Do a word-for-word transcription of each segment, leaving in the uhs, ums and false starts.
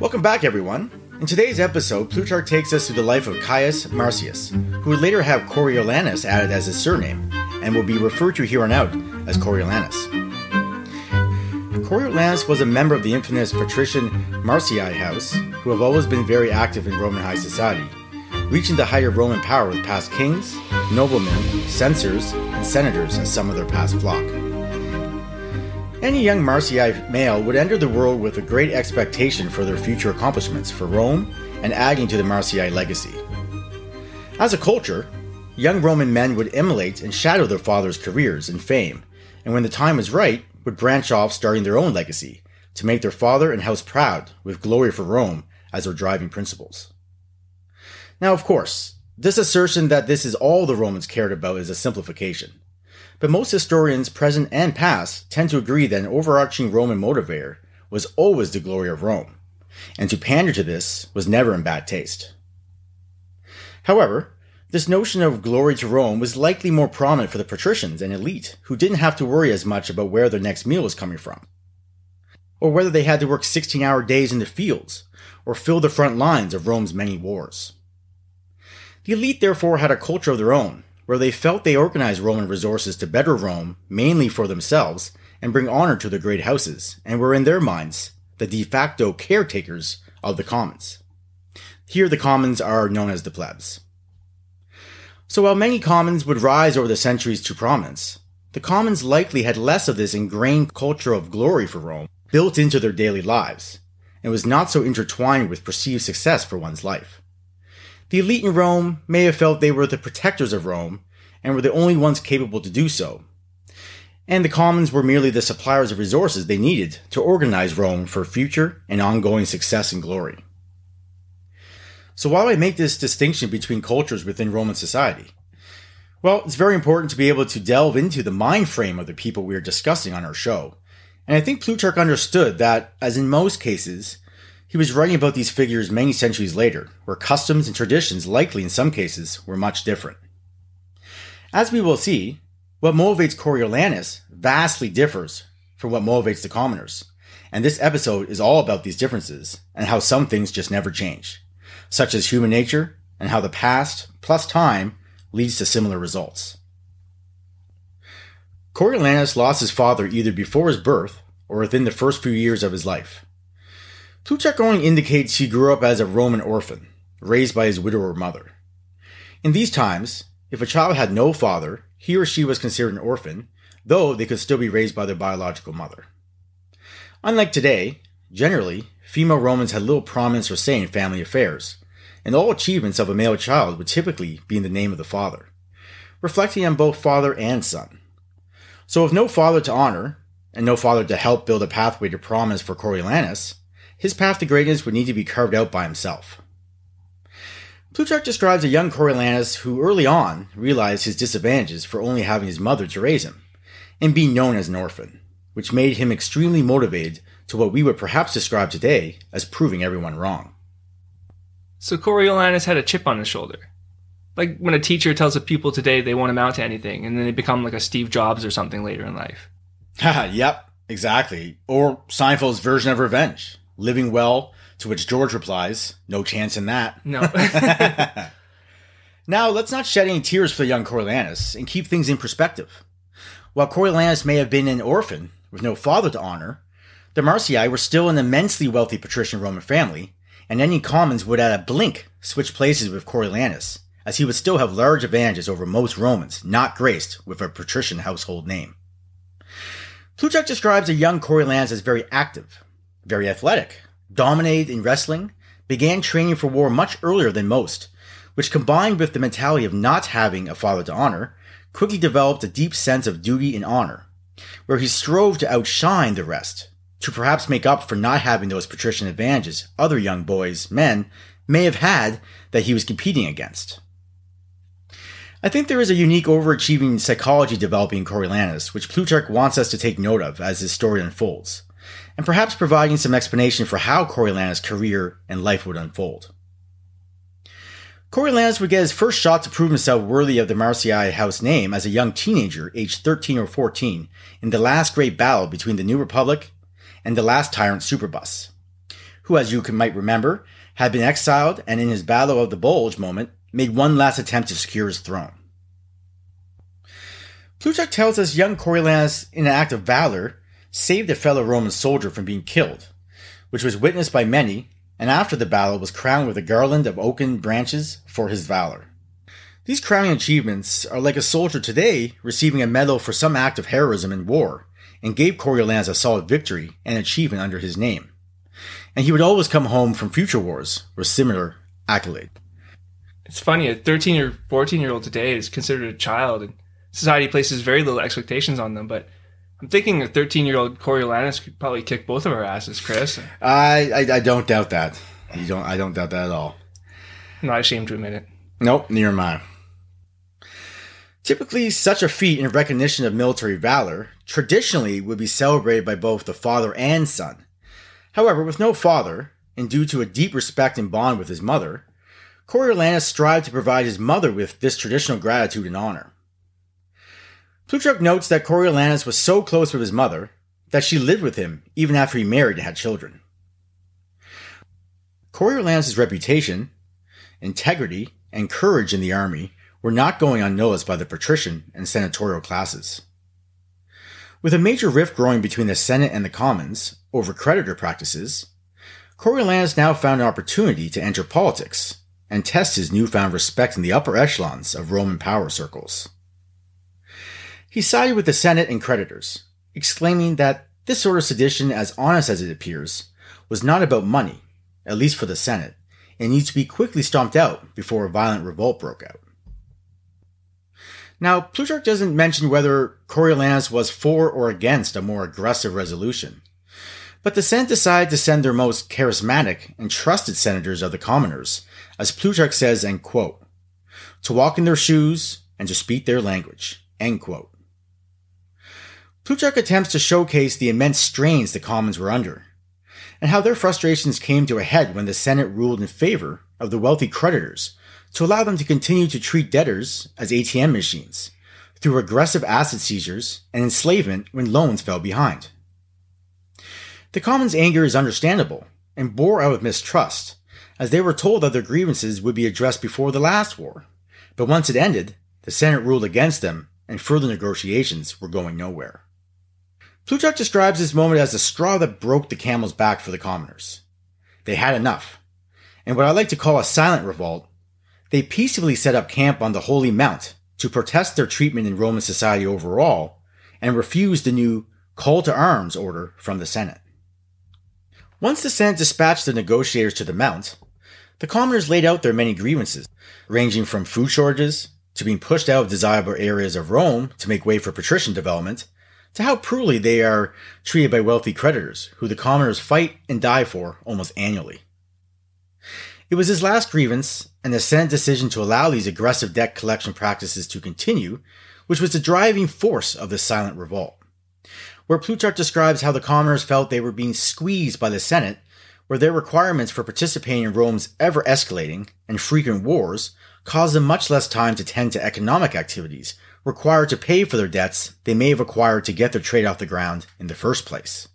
Welcome back, everyone. In today's episode, Plutarch takes us through the life of Caius Marcius, who would later have Coriolanus added as his surname, and will be referred to here on out as Coriolanus. Coriolanus was a member of the infamous patrician Marcii house, who have always been very active in Roman high society, reaching the height of Roman power with past kings, noblemen, censors, and senators, and some of their past flock. Any young Marcii male would enter the world with a great expectation for their future accomplishments for Rome and adding to the Marcii legacy. As a culture, young Roman men would emulate and shadow their fathers' careers and fame, and when the time was right, would branch off starting their own legacy to make their father and house proud, with glory for Rome as their driving principles. Now, of course, this assertion that this is all the Romans cared about is a simplification, but most historians, present and past, tend to agree that an overarching Roman motivator was always the glory of Rome, and to pander to this was never in bad taste. However, this notion of glory to Rome was likely more prominent for the patricians and elite, who didn't have to worry as much about where their next meal was coming from, or whether they had to work sixteen-hour days in the fields, or fill the front lines of Rome's many wars. The elite therefore had a culture of their own, where they felt they organized Roman resources to better Rome, mainly for themselves, and bring honor to their great houses, and were in their minds the de facto caretakers of the commons. Here the commons are known as the plebs. So while many commons would rise over the centuries to prominence, the commons likely had less of this ingrained culture of glory for Rome built into their daily lives, and was not so intertwined with perceived success for one's life. The elite in Rome may have felt they were the protectors of Rome, and were the only ones capable to do so, and the commons were merely the suppliers of resources they needed to organize Rome for future and ongoing success and glory. So why do I make this distinction between cultures within Roman society? Well, it's very important to be able to delve into the mind frame of the people we are discussing on our show, and I think Plutarch understood that, as in most cases, he was writing about these figures many centuries later, where customs and traditions likely in some cases were much different. As we will see, what motivates Coriolanus vastly differs from what motivates the commoners, and this episode is all about these differences and how some things just never change, such as human nature and how the past plus time leads to similar results. Coriolanus lost his father either before his birth or within the first few years of his life. Plutarch only indicates he grew up as a Roman orphan, raised by his widower mother. In these times, if a child had no father, he or she was considered an orphan, though they could still be raised by their biological mother. Unlike today, generally, female Romans had little prominence or say in family affairs, and all achievements of a male child would typically be in the name of the father, reflecting on both father and son. So with no father to honor, and no father to help build a pathway to prominence for Coriolanus, his path to greatness would need to be carved out by himself. Plutarch describes a young Coriolanus who early on realized his disadvantages for only having his mother to raise him, and being known as an orphan, which made him extremely motivated to what we would perhaps describe today as proving everyone wrong. So Coriolanus had a chip on his shoulder. Like when a teacher tells a pupil today they won't amount to anything, and then they become like a Steve Jobs or something later in life. Haha, yep, exactly. Or Seinfeld's version of revenge. Living well, to which George replies, no chance in that. No. Now, let's not shed any tears for the young Coriolanus and keep things in perspective. While Coriolanus may have been an orphan with no father to honor, the Marcii were still an immensely wealthy patrician Roman family, and any commons would at a blink switch places with Coriolanus, as he would still have large advantages over most Romans not graced with a patrician household name. Plutarch describes a young Coriolanus as very active, very athletic, dominated in wrestling, began training for war much earlier than most, which combined with the mentality of not having a father to honor, quickly developed a deep sense of duty and honor, where he strove to outshine the rest, to perhaps make up for not having those patrician advantages other young boys, men, may have had that he was competing against. I think there is a unique overachieving psychology developing in Coriolanus, which Plutarch wants us to take note of as his story unfolds, and perhaps providing some explanation for how Coriolanus' career and life would unfold. Coriolanus would get his first shot to prove himself worthy of the Marcii house name as a young teenager, aged thirteen or fourteen, in the last great battle between the New Republic and the last tyrant Superbus, who, as you can might remember, had been exiled and in his Battle of the Bulge moment, made one last attempt to secure his throne. Plutarch tells us young Coriolanus, in an act of valor, saved a fellow Roman soldier from being killed, which was witnessed by many, and after the battle was crowned with a garland of oaken branches for his valor. These crowning achievements are like a soldier today receiving a medal for some act of heroism in war, and gave Coriolanus a solid victory and achievement under his name. And he would always come home from future wars with similar accolade. It's funny, a thirteen or fourteen-year-old today is considered a child, and society places very little expectations on them, but I'm thinking a thirteen-year-old Coriolanus could probably kick both of our asses, Chris. I, I, I don't doubt that. You don't. I don't doubt that at all. I'm not ashamed to admit it. Nope, neither am I. Typically, such a feat in recognition of military valor traditionally would be celebrated by both the father and son. However, with no father, and due to a deep respect and bond with his mother, Coriolanus strived to provide his mother with this traditional gratitude and honor. Plutarch notes that Coriolanus was so close with his mother that she lived with him even after he married and had children. Coriolanus' reputation, integrity, and courage in the army were not going unnoticed by the patrician and senatorial classes. With a major rift growing between the Senate and the Commons over creditor practices, Coriolanus now found an opportunity to enter politics and test his newfound respect in the upper echelons of Roman power circles. He sided with the Senate and creditors, exclaiming that this sort of sedition, as honest as it appears, was not about money, at least for the Senate, and needs to be quickly stomped out before a violent revolt broke out. Now, Plutarch doesn't mention whether Coriolanus was for or against a more aggressive resolution, but the Senate decided to send their most charismatic and trusted senators of the commoners, as Plutarch says, and quote, to walk in their shoes and to speak their language, end quote. Plutarch attempts to showcase the immense strains the commons were under, and how their frustrations came to a head when the Senate ruled in favor of the wealthy creditors to allow them to continue to treat debtors as A T M machines, through aggressive asset seizures and enslavement when loans fell behind. The commons' anger is understandable and bore out with mistrust, as they were told that their grievances would be addressed before the last war, but once it ended, the Senate ruled against them and further negotiations were going nowhere. Plutarch describes this moment as the straw that broke the camel's back for the commoners. They had enough, and what I like to call a silent revolt, they peaceably set up camp on the Holy Mount to protest their treatment in Roman society overall and refused the new call to arms order from the Senate. Once the Senate dispatched the negotiators to the Mount, the commoners laid out their many grievances, ranging from food shortages to being pushed out of desirable areas of Rome to make way for patrician development, to how cruelly they are treated by wealthy creditors, who the commoners fight and die for almost annually. It was his last grievance, and the Senate decision to allow these aggressive debt collection practices to continue, which was the driving force of the silent revolt, where Plutarch describes how the commoners felt they were being squeezed by the Senate, where their requirements for participating in Rome's ever-escalating and frequent wars caused them much less time to tend to economic activities required to pay for their debts they may have acquired to get their trade off the ground in the first place.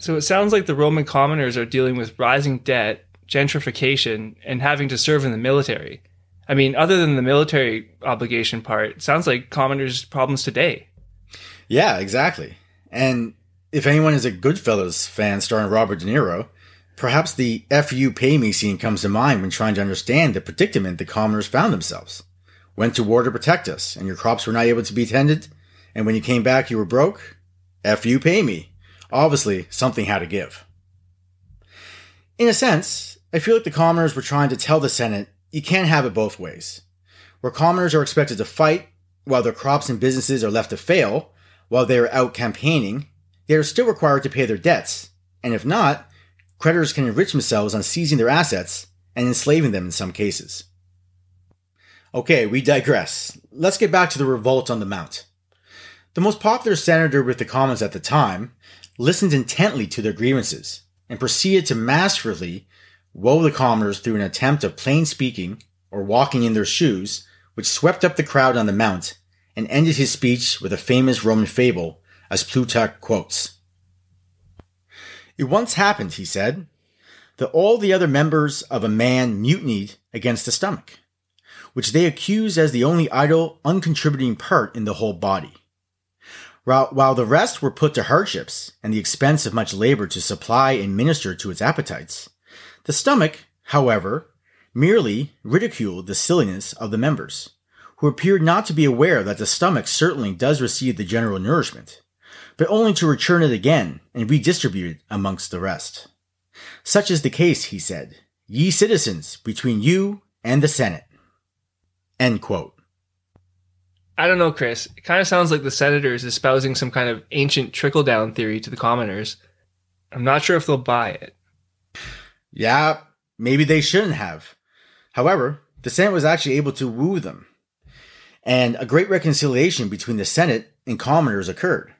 So it sounds like the Roman commoners are dealing with rising debt, gentrification, and having to serve in the military. I mean, other than the military obligation part, it sounds like commoners' problems today. Yeah, exactly. And if anyone is a Goodfellas fan starring Robert De Niro, perhaps the F you pay me scene comes to mind when trying to understand the predicament the commoners found themselves. Went to war to protect us, and your crops were not able to be tended, and when you came back you were broke? F you pay me. Obviously, something had to give. In a sense, I feel like the commoners were trying to tell the Senate, you can't have it both ways, where commoners are expected to fight while their crops and businesses are left to fail, while they are out campaigning, they are still required to pay their debts, and if not, creditors can enrich themselves on seizing their assets and enslaving them in some cases. Okay, we digress. Let's get back to the revolt on the Mount. The most popular senator with the Commons at the time listened intently to their grievances and proceeded to masterfully woe the commoners through an attempt of plain speaking or walking in their shoes, which swept up the crowd on the Mount and ended his speech with a famous Roman fable, as Plutarch quotes. It once happened, he said, that all the other members of a man mutinied against the stomach, which they accused as the only idle, uncontributing part in the whole body, while the rest were put to hardships and the expense of much labor to supply and minister to its appetites. The stomach, however, merely ridiculed the silliness of the members, who appeared not to be aware that the stomach certainly does receive the general nourishment, but only to return it again and redistribute it amongst the rest. Such is the case, he said, ye citizens, between you and the Senate. End quote. I don't know, Chris. It kind of sounds like the senator is espousing some kind of ancient trickle-down theory to the commoners. I'm not sure if they'll buy it. Yeah, maybe they shouldn't have. However, the Senate was actually able to woo them, and a great reconciliation between the Senate and commoners occurred.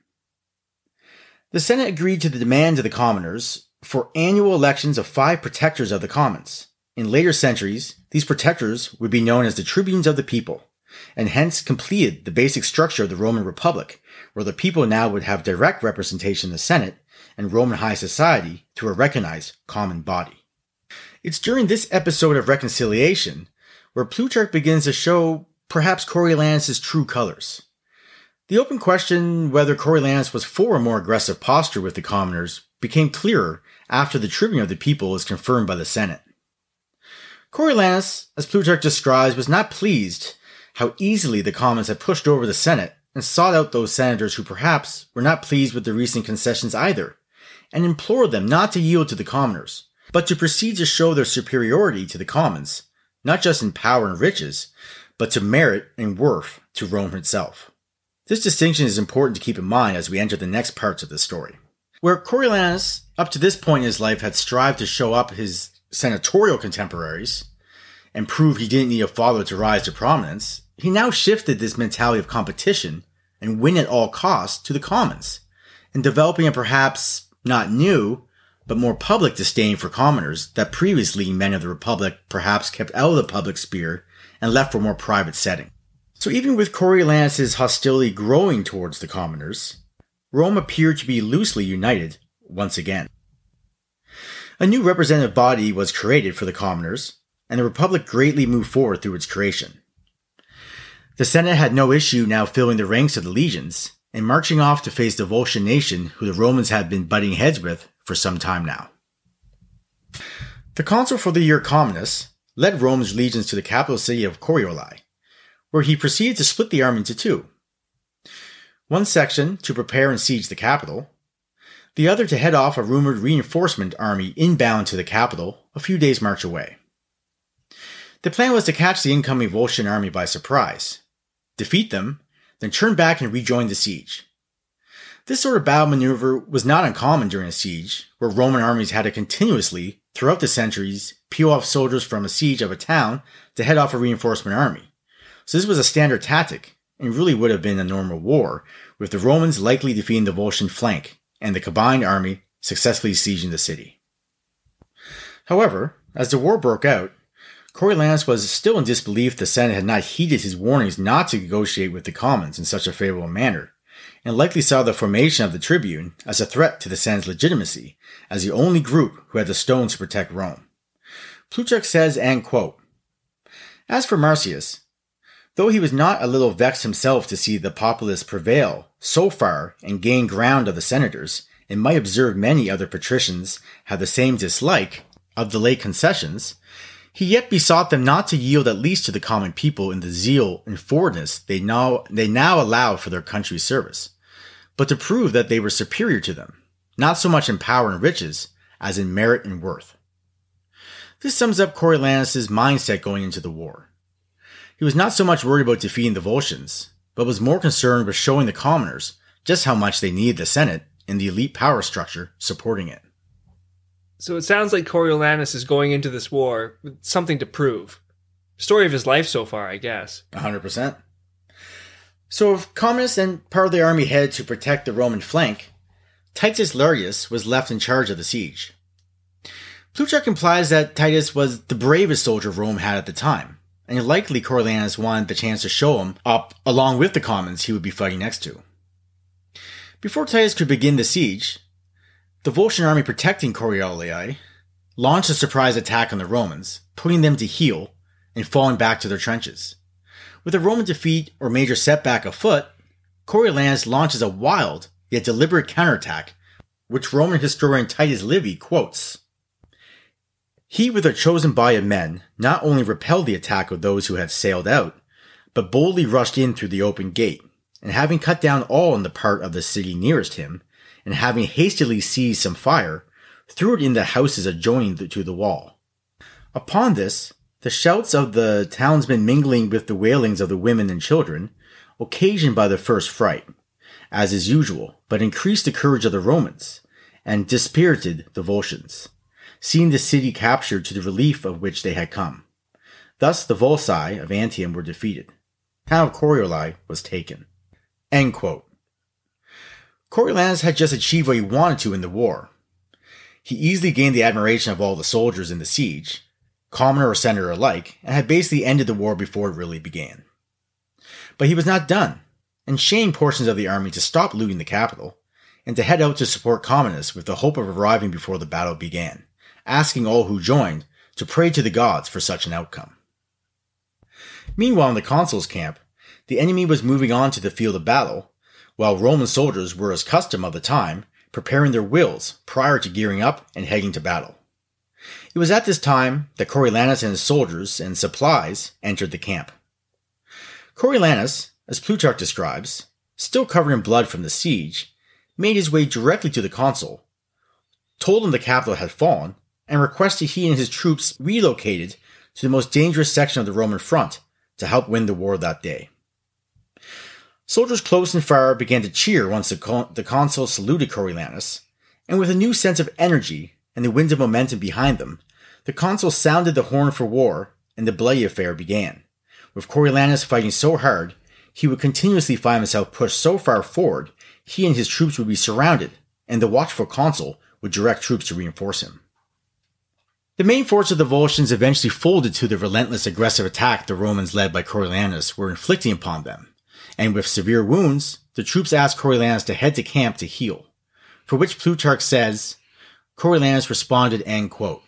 The Senate agreed to the demands of the commoners for annual elections of five protectors of the commons. In later centuries, these protectors would be known as the tribunes of the people, and hence completed the basic structure of the Roman Republic, where the people now would have direct representation in the Senate and Roman high society through a recognized common body. It's during this episode of reconciliation where Plutarch begins to show perhaps Coriolanus' true colors. The open question whether Coriolanus was for a more aggressive posture with the commoners became clearer after the tribune of the people is confirmed by the Senate. Coriolanus, as Plutarch describes, was not pleased how easily the commons had pushed over the Senate and sought out those senators who perhaps were not pleased with the recent concessions either, and implored them not to yield to the commoners, but to proceed to show their superiority to the commons, not just in power and riches, but to merit and worth to Rome itself. This distinction is important to keep in mind as we enter the next parts of the story, where Coriolanus, up to this point in his life, had strived to show up his senatorial contemporaries and prove he didn't need a father to rise to prominence. He now shifted this mentality of competition and win at all costs to the commons, and developing a perhaps not new, but more public disdain for commoners that previously men of the Republic perhaps kept out of the public sphere and left for a more private setting. So even with Coriolanus' hostility growing towards the commoners, Rome appeared to be loosely united once again. A new representative body was created for the commoners, and the Republic greatly moved forward through its creation. The Senate had no issue now filling the ranks of the legions and marching off to face the Volscian nation who the Romans had been butting heads with for some time now. The consul for the year Cominius led Rome's legions to the capital city of Corioli, where he proceeded to split the army into two. One section to prepare and siege the capital, the other to head off a rumored reinforcement army inbound to the capital a few days' march away. The plan was to catch the incoming Volscian army by surprise, defeat them, then turn back and rejoin the siege. This sort of battle maneuver was not uncommon during a siege, where Roman armies had to continuously, throughout the centuries, peel off soldiers from a siege of a town to head off a reinforcement army. So this was a standard tactic, and really would have been a normal war, with the Romans likely defeating the Volscian flank, and the combined army successfully sieging the city. However, as the war broke out, Coriolanus was still in disbelief the Senate had not heeded his warnings not to negotiate with the commons in such a favorable manner, and likely saw the formation of the tribune as a threat to the Senate's legitimacy as the only group who had the stones to protect Rome. Plutarch says, and quote, "As for Marcius, though he was not a little vexed himself to see the populace prevail so far and gain ground of the senators, and might observe many other patricians have the same dislike of the late concessions, he yet besought them not to yield at least to the common people in the zeal and forwardness they now they now allow for their country's service, but to prove that they were superior to them, not so much in power and riches, as in merit and worth." This sums up Coriolanus' mindset going into the war. He was not so much worried about defeating the Volscians, but was more concerned with showing the commoners just how much they needed the Senate and the elite power structure supporting it. So it sounds like Coriolanus is going into this war with something to prove. Story of his life so far, I guess. one hundred percent. So if Cominius and part of the army headed to protect the Roman flank, Titus Larius was left in charge of the siege. Plutarch implies that Titus was the bravest soldier Rome had at the time, and likely Coriolanus wanted the chance to show him up along with the commons he would be fighting next to. Before Titus could begin the siege, the Volscian army protecting Corioli launched a surprise attack on the Romans, putting them to heel and falling back to their trenches. With a Roman defeat or major setback afoot, Coriolanus launches a wild yet deliberate counterattack, which Roman historian Titus Livy quotes. He with a chosen body of men not only repelled the attack of those who had sailed out, but boldly rushed in through the open gate, and having cut down all in the part of the city nearest him, and having hastily seized some fire, threw it in the houses adjoining the, to the wall. Upon this, the shouts of the townsmen mingling with the wailings of the women and children, occasioned by the first fright, as is usual, but increased the courage of the Romans, and dispirited the Volscians, seeing the city captured to the relief of which they had come. Thus the Volsci of Antium were defeated. The town of Corioli was taken. End quote. Coriolanus had just achieved what he wanted to in the war. He easily gained the admiration of all the soldiers in the siege, commoner or senator alike, and had basically ended the war before it really began. But he was not done, and shamed portions of the army to stop looting the capital, and to head out to support Cominius with the hope of arriving before the battle began, asking all who joined to pray to the gods for such an outcome. Meanwhile, in the consul's camp, the enemy was moving on to the field of battle, while Roman soldiers were, as custom of the time, preparing their wills prior to gearing up and heading to battle. It was at this time that Coriolanus and his soldiers and supplies entered the camp. Coriolanus, as Plutarch describes, still covered in blood from the siege, made his way directly to the consul, told him the capital had fallen, and requested he and his troops relocated to the most dangerous section of the Roman front to help win the war that day. Soldiers close and far began to cheer once the, con- the consul saluted Coriolanus, and with a new sense of energy and the winds of momentum behind them, the consul sounded the horn for war, and the bloody affair began, with Coriolanus fighting so hard he would continuously find himself pushed so far forward he and his troops would be surrounded, and the watchful consul would direct troops to reinforce him. The main force of the Volscians eventually folded to the relentless aggressive attack the Romans led by Coriolanus were inflicting upon them, and with severe wounds, the troops asked Coriolanus to head to camp to heal, for which Plutarch says, Coriolanus responded, end quote.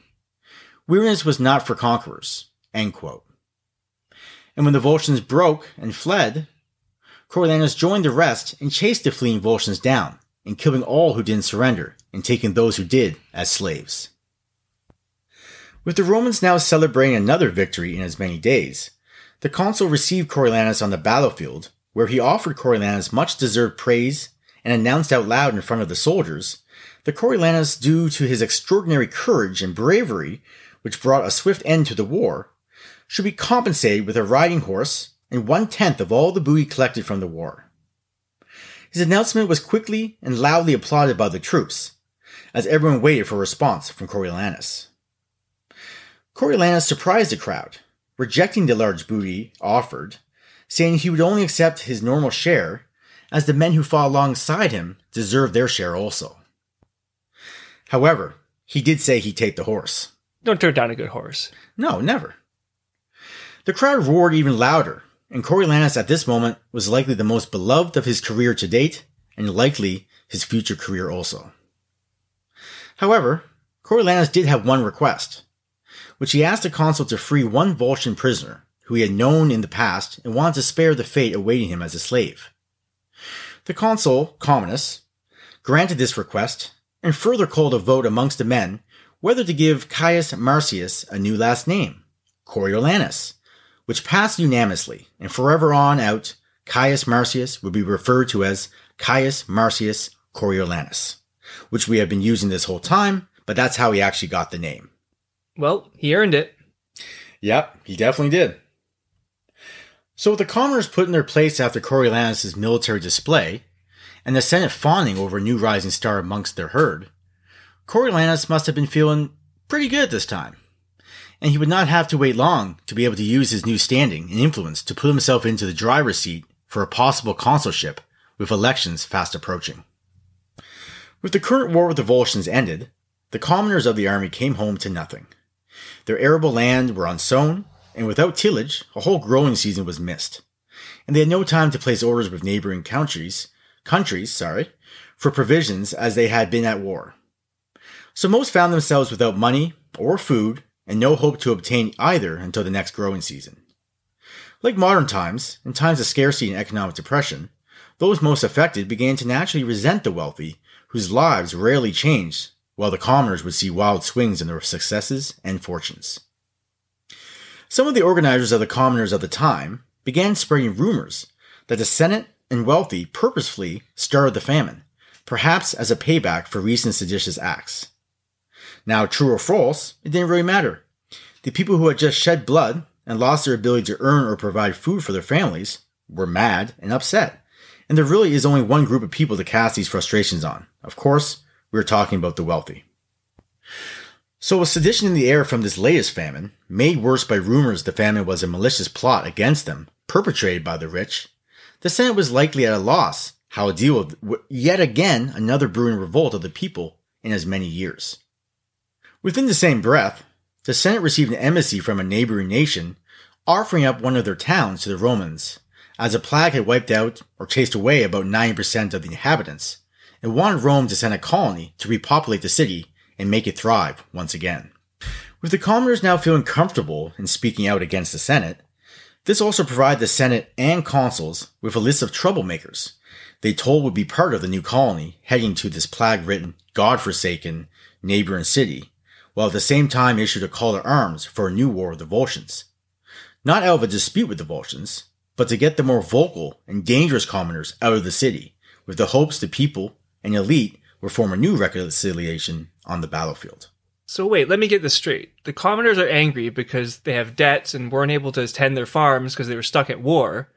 Weariness was not for conquerors, end quote. And when the Volscians broke and fled, Coriolanus joined the rest and chased the fleeing Volscians down, and killing all who didn't surrender, and taking those who did as slaves. With the Romans now celebrating another victory in as many days, the consul received Coriolanus on the battlefield, where he offered Coriolanus much-deserved praise, and announced out loud in front of the soldiers that Coriolanus, due to his extraordinary courage and bravery, which brought a swift end to the war, should be compensated with a riding horse and one-tenth of all the booty collected from the war. His announcement was quickly and loudly applauded by the troops, as everyone waited for a response from Coriolanus. Coriolanus surprised the crowd, rejecting the large booty offered, saying he would only accept his normal share, as the men who fought alongside him deserved their share also. However, he did say he'd take the horse. Don't turn down a good horse. No, never. The crowd roared even louder, and Coriolanus at this moment was likely the most beloved of his career to date, and likely his future career also. However, Coriolanus did have one request, which he asked the consul to free one Volscian prisoner, who he had known in the past and wanted to spare the fate awaiting him as a slave. The consul, Cominius, granted this request, and further called a vote amongst the men whether to give Caius Marcius a new last name, Coriolanus, which passed unanimously, and forever on out, Caius Marcius would be referred to as Caius Marcius Coriolanus, which we have been using this whole time, but that's how he actually got the name. Well, he earned it. Yep, he definitely did. So with the commoners put in their place after Coriolanus' military display, and the Senate fawning over a new rising star amongst their herd, Coriolanus must have been feeling pretty good this time. And he would not have to wait long to be able to use his new standing and influence to put himself into the driver's seat for a possible consulship, with elections fast approaching. With the current war with the Volscians ended, the commoners of the army came home to nothing. Their arable land were unsown, and without tillage, a whole growing season was missed, and they had no time to place orders with neighboring countries, countries, sorry, for provisions as they had been at war. So most found themselves without money or food, and no hope to obtain either until the next growing season. Like modern times, in times of scarcity and economic depression, those most affected began to naturally resent the wealthy, whose lives rarely changed, while the commoners would see wild swings in their successes and fortunes. Some of the organizers of the commoners of the time began spreading rumors that the Senate and wealthy purposefully started the famine, perhaps as a payback for recent seditious acts. Now, true or false, it didn't really matter. The people who had just shed blood and lost their ability to earn or provide food for their families were mad and upset. And there really is only one group of people to cast these frustrations on. Of course, we're talking about the wealthy. So with sedition in the air from this latest famine, made worse by rumors the famine was a malicious plot against them, perpetrated by the rich, the Senate was likely at a loss how to deal with yet again another brewing revolt of the people in as many years. Within the same breath, the Senate received an embassy from a neighboring nation offering up one of their towns to the Romans, as a plague had wiped out or chased away about ninety percent of the inhabitants, and wanted Rome to send a colony to repopulate the city and make it thrive once again. With the commoners now feeling comfortable in speaking out against the Senate, this also provided the Senate and consuls with a list of troublemakers they told would be part of the new colony heading to this plague-ridden, god-forsaken neighboring city, while at the same time issued a call to arms for a new war with the Volscians. Not out of a dispute with the Volscians, but to get the more vocal and dangerous commoners out of the city, with the hopes the people and elite would form a new reconciliation on the battlefield. So wait, let me get this straight. The commoners are angry because they have debts and weren't able to tend their farms because they were stuck at war,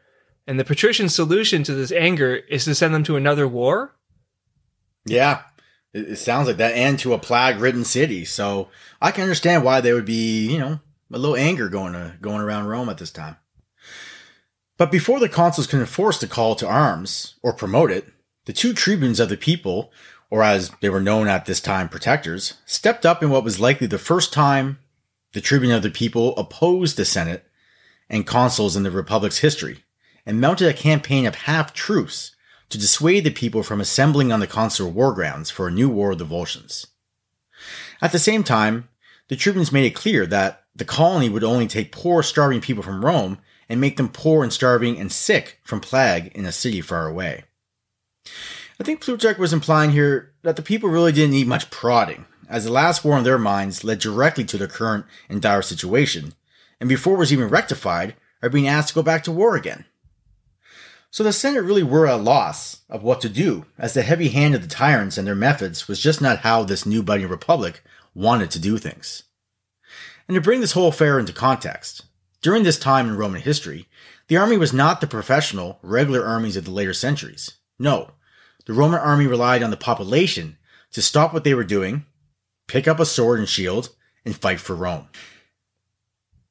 and the patrician's solution to this anger is to send them to another war? Yeah, it sounds like that, and to a plague-ridden city. So I can understand why they would be, you know, a little anger going to, going around Rome at this time. But before the consuls could enforce the call to arms, or promote it, the two tribunes of the people, or as they were known at this time, protectors, stepped up in what was likely the first time the tribune of the people opposed the Senate and consuls in the Republic's history, and mounted a campaign of half-truths to dissuade the people from assembling on the consular war grounds for a new war with the Volscians. At the same time, the tribunes made it clear that the colony would only take poor, starving people from Rome and make them poor and starving and sick from plague in a city far away. I think Plutarch was implying here that the people really didn't need much prodding, as the last war in their minds led directly to their current and dire situation, and before it was even rectified, are being asked to go back to war again. So the Senate really were at a loss of what to do, as the heavy hand of the tyrants and their methods was just not how this new budding republic wanted to do things. And to bring this whole affair into context, during this time in Roman history, the army was not the professional, regular armies of the later centuries. No, the Roman army relied on the population to stop what they were doing, pick up a sword and shield, and fight for Rome.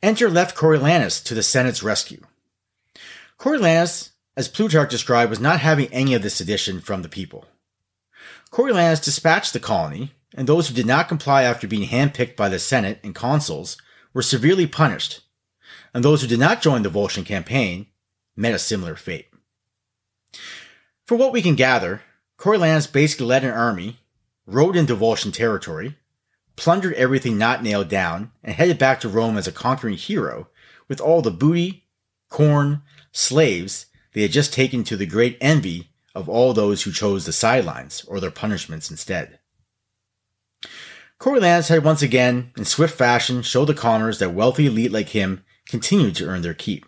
Enter left Coriolanus to the Senate's rescue. Coriolanus, as Plutarch described, was not having any of this sedition from the people. Coriolanus dispatched the colony, and those who did not comply after being handpicked by the Senate and consuls were severely punished, and those who did not join the Volscian campaign met a similar fate. For what we can gather, Coriolanus basically led an army, rode into Volscian territory, plundered everything not nailed down, and headed back to Rome as a conquering hero with all the booty, corn, slaves they had just taken, to the great envy of all those who chose the sidelines or their punishments instead. Coriolanus had once again, in swift fashion, showed the commoners that wealthy elite like him continued to earn their keep.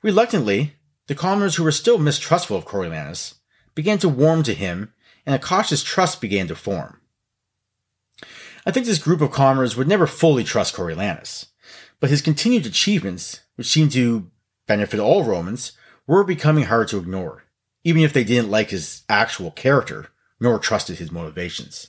Reluctantly, the commoners, who were still mistrustful of Coriolanus, began to warm to him, and a cautious trust began to form. I think this group of commoners would never fully trust Coriolanus, but his continued achievements, which seemed to benefit all Romans, were becoming hard to ignore, even if they didn't like his actual character, nor trusted his motivations.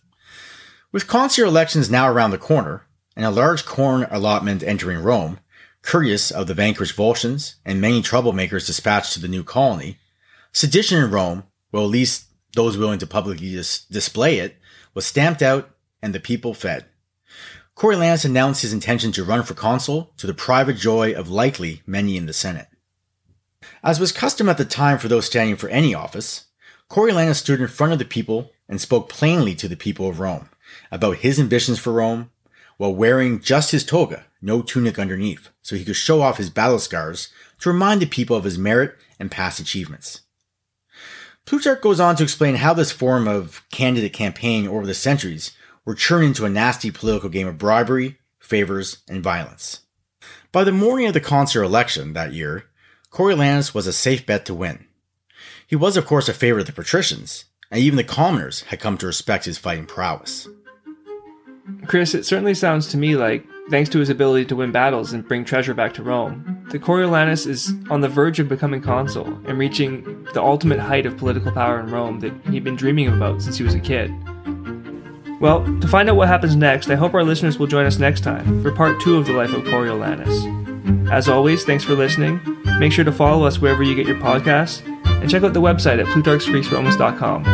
With consular elections now around the corner, and a large corn allotment entering Rome, curious of the vanquished Volscians, and many troublemakers dispatched to the new colony, sedition in Rome, well, at least those willing to publicly dis- display it, was stamped out, and the people fed. Coriolanus announced his intention to run for consul, to the private joy of likely many in the Senate. As was custom at the time for those standing for any office, Coriolanus stood in front of the people and spoke plainly to the people of Rome, about his ambitions for Rome while wearing just his toga, no tunic underneath, so he could show off his battle scars to remind the people of his merit and past achievements. Plutarch goes on to explain how this form of candidate campaign over the centuries were churned into a nasty political game of bribery, favors, and violence. By the morning of the consular election that year, Coriolanus was a safe bet to win. He was, of course, a favorite of the patricians, and even the commoners had come to respect his fighting prowess. Chris, it certainly sounds to me like, thanks to his ability to win battles and bring treasure back to Rome, the Coriolanus is on the verge of becoming consul and reaching the ultimate height of political power in Rome that he'd been dreaming about since he was a kid. Well, to find out what happens next, I hope our listeners will join us next time for part two of The Life of Coriolanus. As always, thanks for listening. Make sure to follow us wherever you get your podcasts, and check out the website at plutarch streaks romans dot com.